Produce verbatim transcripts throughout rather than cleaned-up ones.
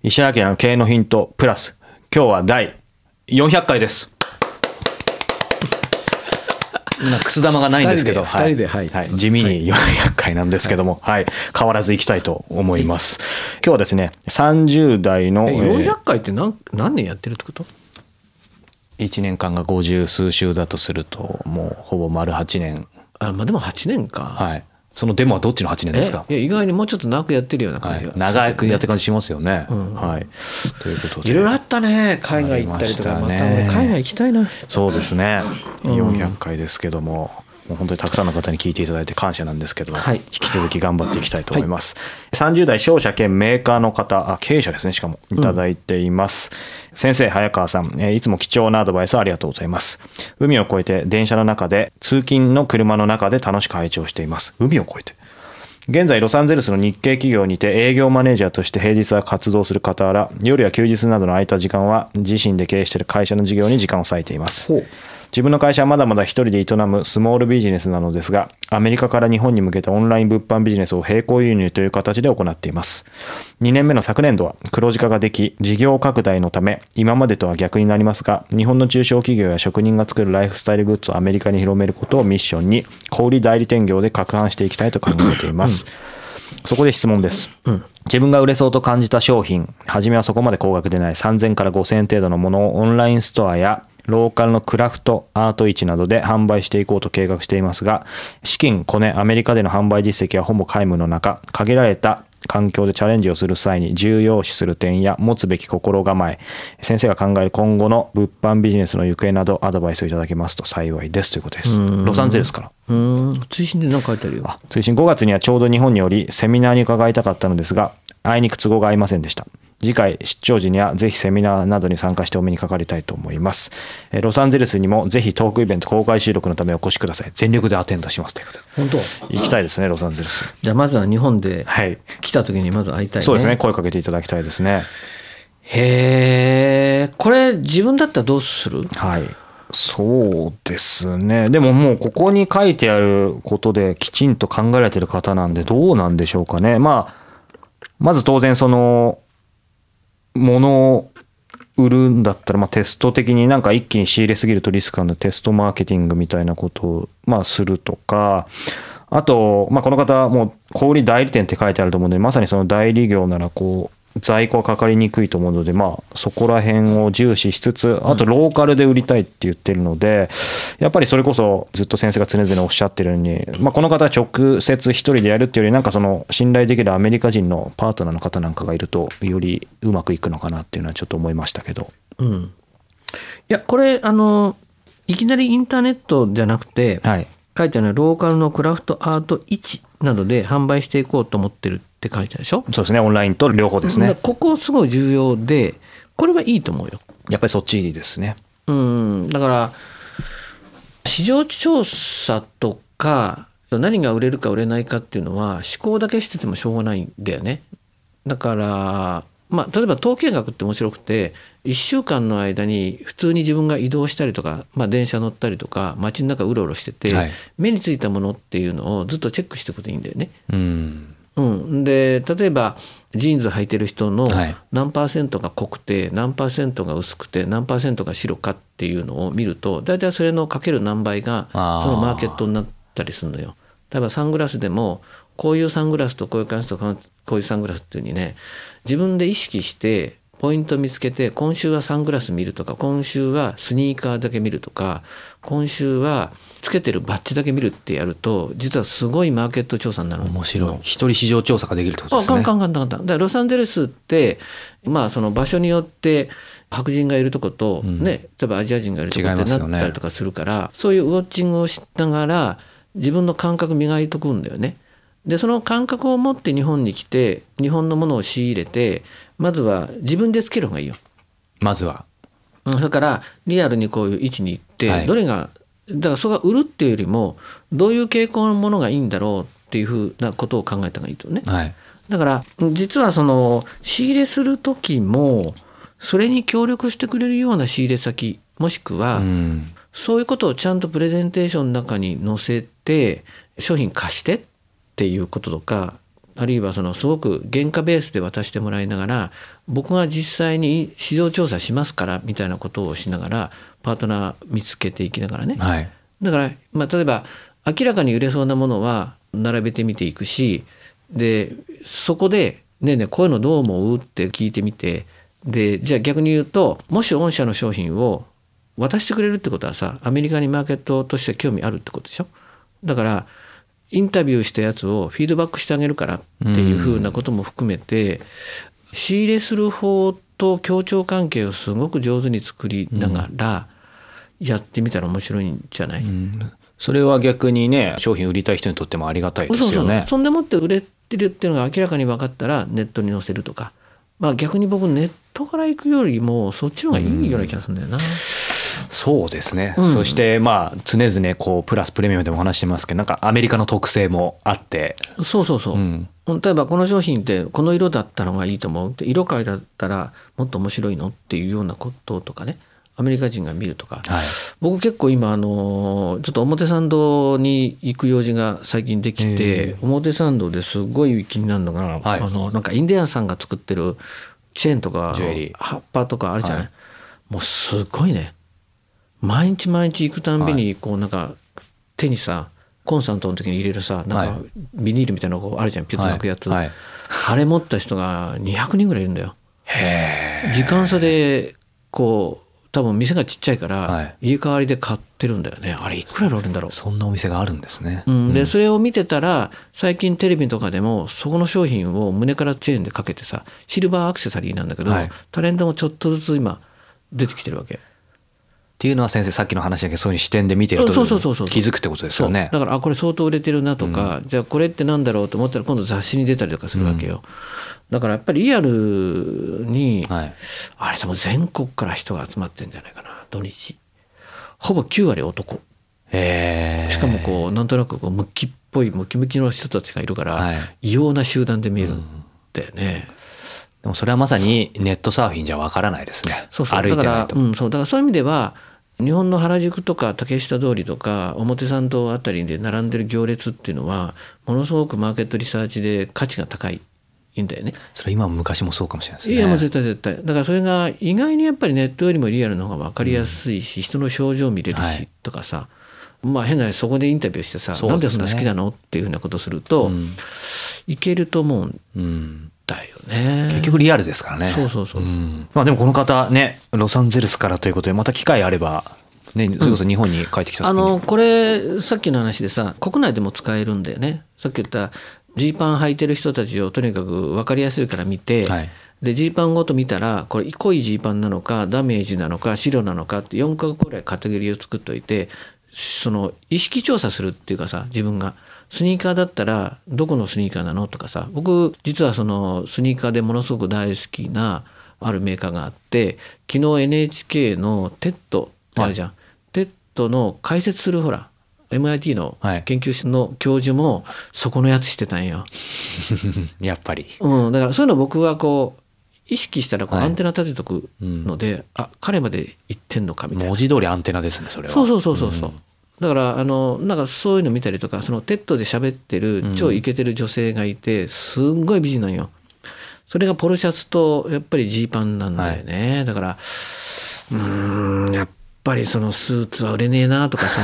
石原明の経営のヒントプラス、今日はだいよんひゃっかいです。今くす玉がないんですけど、はいはいはい、地味によんひゃっかいなんですけども、はいはい、変わらずいきたいと思います。今日はですね、さんじゅう代のよんひゃっかいって 何, 何年やってるってこと？いちねんかんがごじゅうすうしゅうだとすると、もうほぼ丸はちねん。あ、まあ、でもはちねんか。はい、そのデモはどっちのはちねんですか？いや、意外にもうちょっと長くやってるような感じが、はい、長くやってる感じしますよね、うん、はい。ということでいろいろあったね。海外行ったりとか、またね、海外行きたいな。そうですね、よんひゃっかいですけども、うん、もう本当にたくさんの方に聞いていただいて感謝なんですけども、はい、引き続き頑張っていきたいと思います、はい、さんじゅう代商社兼メーカーの方、あ、経営者ですね、しかもいただいています、うん、先生、早川さん、えー、いつも貴重なアドバイスありがとうございます。海を越えて電車の中で、通勤の車の中で楽しく拝聴しています。海を越えて。現在ロサンゼルスの日系企業にて営業マネージャーとして平日は活動する傍ら、夜や休日などの空いた時間は自身で経営している会社の事業に時間を割いています。自分の会社はまだまだ一人で営むスモールビジネスなのですが、アメリカから日本に向けたオンライン物販ビジネスを並行輸入という形で行っています。にねんめの昨年度は黒字化ができ、事業拡大のため今までとは逆になりますが、日本の中小企業や職人が作るライフスタイルグッズをアメリカに広めることをミッションに、小売代理店業で拡販していきたいと考えています、うん、そこで質問です、うん、自分が売れそうと感じた商品、はじめはそこまで高額でないさんぜんからごせんえん程度のものをオンラインストアやローカルのクラフト、アート市などで販売していこうと計画していますが、資金、コネ、アメリカでの販売実績はほぼ皆無の中、限られた環境でチャレンジをする際に重要視する点や持つべき心構え、先生が考える今後の物販ビジネスの行方などアドバイスをいただけますと幸いですということです。ロサンゼルスから。うーん、追伸で何か書いてあるよ。あ、追伸、ごがつにはちょうど日本によりセミナーに伺いたかったのですが、あいにく都合が合いませんでした。次回出張時にはぜひセミナーなどに参加してお目にかかりたいと思います。ロサンゼルスにもぜひトークイベント公開収録のためお越しください。全力でアテンドしますということで、本当行きたいですね、ロサンゼルス。じゃあまずは日本で来た時にまず会いたいね、はい、そうですね、声かけていただきたいですね。へー、これ自分だったらどうする？はい、そうですね。でももうここに書いてあることできちんと考えられてる方なんで、どうなんでしょうかね。まあ、まず当然その物を売るんだったら、まあテスト的になんか一気に仕入れすぎるとリスクあるので、テストマーケティングみたいなことをまあするとか、あと、まあこの方も小売代理店って書いてあると思うので、まさにその代理業ならこう在庫はかかりにくいと思うので、まあそこら辺を重視しつつ、あとローカルで売りたいって言ってるので、やっぱりそれこそずっと先生が常々おっしゃってるように、まあこの方は直接一人でやるっていうより、なんかその信頼できるアメリカ人のパートナーの方なんかがいるとよりうまくいくのかなっていうのはちょっと思いましたけど、うん、いやこれあのいきなりインターネットじゃなくて、はい、書いてあるのはローカルのクラフトアート市などで販売していこうと思ってるって書いてあるでしょ。そうですね、オンラインと両方ですね。ここすごい重要で、これはいいと思うよ。やっぱりそっちいいですね。うん、だから市場調査とか何が売れるか売れないかっていうのは思考だけしててもしょうがないんだよね。だからまあ例えば統計学って面白くて、いっしゅうかんの間に普通に自分が移動したりとか、まあ電車乗ったりとか街の中うろうろしてて、はい、目についたものっていうのをずっとチェックしていくといいんだよね。うんうん、で例えばジーンズ履いてる人の何パーセントが濃くて、何パーセントが薄くて、何パーセントが白かっていうのを見ると、大体それのかける何倍がそのマーケットになったりするのよ。例えばサングラスでもこういうサングラスとこういうサングラスとこういうサングラスっていう風にね、自分で意識してポイント見つけて、今週はサングラス見るとか、今週はスニーカーだけ見るとか、今週はつけてるバッジだけ見るってやると、実はすごいマーケット調査になる。面白い。一人市場調査ができるってことですね。あ、簡単簡単簡単。だからロサンゼルスって、まあその場所によって白人がいるとこと、うん、ね、例えばアジア人がいるとこってなったりとかするから、ね、そういうウォッチングをしながら自分の感覚磨いとくんだよね。でその感覚を持って日本に来て日本のものを仕入れて、まずは自分でつける方がいいよ。まずはだからリアルにこういう位置に行って、はい、どれがだからそれが売るっていうよりもどういう傾向のものがいいんだろうっていうふうなことを考えた方がいいとね、はい、だから実はその仕入れする時もそれに協力してくれるような仕入れ先、もしくは、うん、そういうことをちゃんとプレゼンテーションの中に載せて商品貸してっていうこととか、あるいはそのすごく原価ベースで渡してもらいながら、僕が実際に市場調査しますからみたいなことをしながらパートナー見つけていきながらね、はい、だから、まあ、例えば明らかに売れそうなものは並べてみていくし、でそこでねえねえこういうのどう思うって聞いてみて、でじゃあ逆に言うと、もし御社の商品を渡してくれるってことはさ、アメリカにマーケットとして興味あるってことでしょ。だからインタビューしたやつをフィードバックしてあげるからっていうふうなことも含めて、仕入れする方と協調関係をすごく上手に作りながらやってみたら面白いんじゃない、うん、それは逆にね、商品売りたい人にとってもありがたいですよね。そうそうそう、そんでもって売れてるっていうのが明らかに分かったらネットに載せるとか、まあ、逆に僕ネットから行くよりもそっちの方がいいような気がするんだよな、うん、そうですね、うん、そしてまあ常々こうプラスプレミアムでも話してますけど、なんかアメリカの特性もあって、そうそうそう、うん、例えばこの商品ってこの色だったのがいいと思う、色変えだったらもっと面白いのっていうようなこととかね、アメリカ人が見るとか、はい、僕結構今あのちょっと表参道に行く用事が最近できて、表参道ですごい気になるのが、はい、あのなんかインディアンさんが作ってるチェーンとか葉っぱとかあるじゃない、はい、もうすごいね、毎日毎日行くたんびにこうなんか手にさ、コンサートの時に入れるさ、なんかビニールみたいなのがあるじゃん、ピュッと巻くやつ、はいはい、あれ持った人がにひゃくにんぐらいいるんだよ。へー、時間差でこう多分店がちっちゃいから入れ替わりで買ってるんだよね、はい、あれいくらあるんだろう。そんなお店があるんですね、うん、でそれを見てたら最近テレビとかでもそこの商品を胸からチェーンでかけてさ、シルバーアクセサリーなんだけど、はい、タレントもちょっとずつ今出てきてるわけっていうのは、先生さっきの話だけどそういう視点で見てると気づくってことですよね。だからあこれ相当売れてるなとか、うん、じゃあこれってなんだろうと思ったら今度雑誌に出たりとかするわけよ、うん、だからやっぱりリアルに、はい、あれでも全国から人が集まってるんじゃないかな。土日ほぼきゅうわり男、えー、しかもこうなんとなくこうムキっぽいムキムキの人たちがいるから、はい、異様な集団で見えるんだよね、うん、でもそれはまさにネットサーフィンじゃわからないですね。そうそう、歩いてないと。だから、うん、そう、だからそういう意味では日本の原宿とか竹下通りとか表参道あたりで並んでる行列っていうのはものすごくマーケットリサーチで価値が高いんだよね。それ今も昔もそうかもしれないですね。いやもう絶対絶対。だからそれが意外にやっぱりネットよりもリアルの方が分かりやすいし、うん、人の表情見れるしとかさ、はい、まあ変なそこでインタビューしてさ、なんでそんな好きなのっていうふうなことすると、うん、いけると思うん。うんだよね、結局リアルですからね。そうそうそう、うん、まあでもこの方ね、ロサンゼルスからということでまた機会あれば、ね、それこそ日本に帰ってきた時に、うん、あのこれさっきの話でさ、国内でも使えるんだよね。さっき言ったジーパン履いてる人たちをとにかく分かりやすいから見て、はい、でジーパンごと見たらこれ濃いジーパンなのかダメージなのか白なのかってよんかこぐらいカテゴリーを作っておいて、その意識調査するっていうかさ、自分がスニーカーだったらどこのスニーカーなのとかさ、僕実はそのスニーカーでものすごく大好きなあるメーカーがあって、昨日 エヌエイチケー のテッドってあるじゃん、はい、テッドの解説するほら エムアイティー の研究室の教授もそこのやつしてたんよ、はい、やっぱり、うん、だからそういうの僕はこう意識したらこうアンテナ立てとくので、はい、うん、あ彼まで行ってんのかみたいな。文字通りアンテナですね、それは。そうそうそうそうそう、うん、だからあのなんかそういうの見たりとか、そのテッドで喋ってる超イケてる女性がいてすんごい美人なんよ。それがポロシャツとやっぱりジーパンなんだよね、はい、だからうーんやっぱりそのスーツは売れねえなとかさ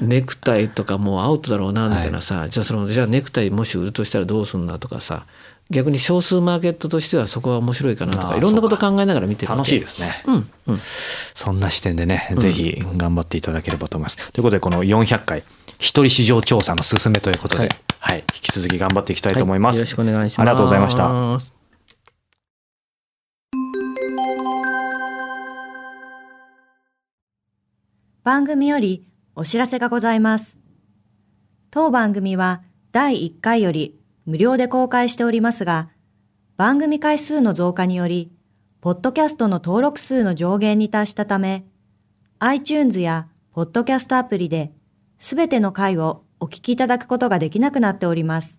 ネクタイとかもうアウトだろうなみたいなさ、はい、じゃあそのじゃあネクタイもし売るとしたらどうすんだとかさ、逆に少数マーケットとしてはそこは面白いかなとか、いろんなこと考えながら見てるわけ。楽しいですね、うんうん、そんな視点でね、ぜひ頑張っていただければと思います、うん、ということでこのよんひゃっかい一人市場調査の進めということで、はいはい、引き続き頑張っていきたいと思います、はい、よろしくお願いします。ありがとうございました。番組よりお知らせがございます。当番組はだいいっかいより無料で公開しておりますが、番組回数の増加により、ポッドキャストの登録数の上限に達したため、iTunes やポッドキャストアプリで、すべての回をお聞きいただくことができなくなっております。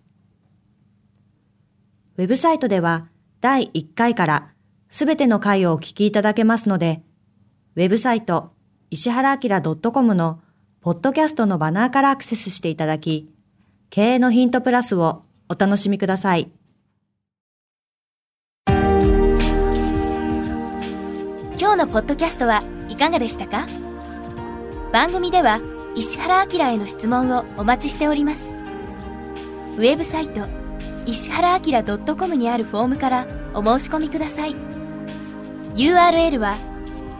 ウェブサイトではだいいっかいからすべての回をお聞きいただけますので、ウェブサイト、石原明 .com のポッドキャストのバナーからアクセスしていただき、経営のヒントプラスをお楽しみください。今日のポッドキャストはいかがでしたか？番組では石原明への質問をお待ちしております。ウェブサイト石原明 .com にあるフォームからお申し込みください。 ユーアールエル は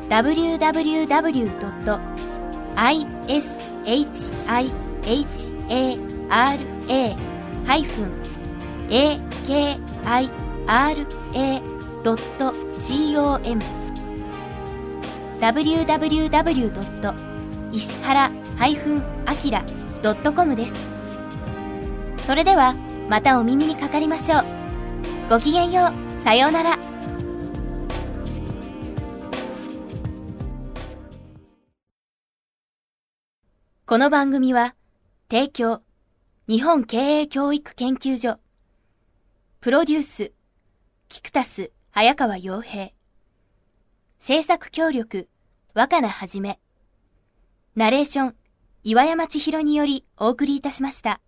ダブリューダブリューダブリュードットアイエスエイチアイエイチエーアールエーハイフンエーケーアイアールエードットコム ダブリューダブリューダブリュードット石原アキラドットコム です。それではまたお耳にかかりましょう。ごきげんよう。さようなら。この番組は、提供、日本経営教育研究所、プロデュース、菊田須早川洋平、制作協力、若菜はじめ、ナレーション、岩山千尋によりお送りいたしました。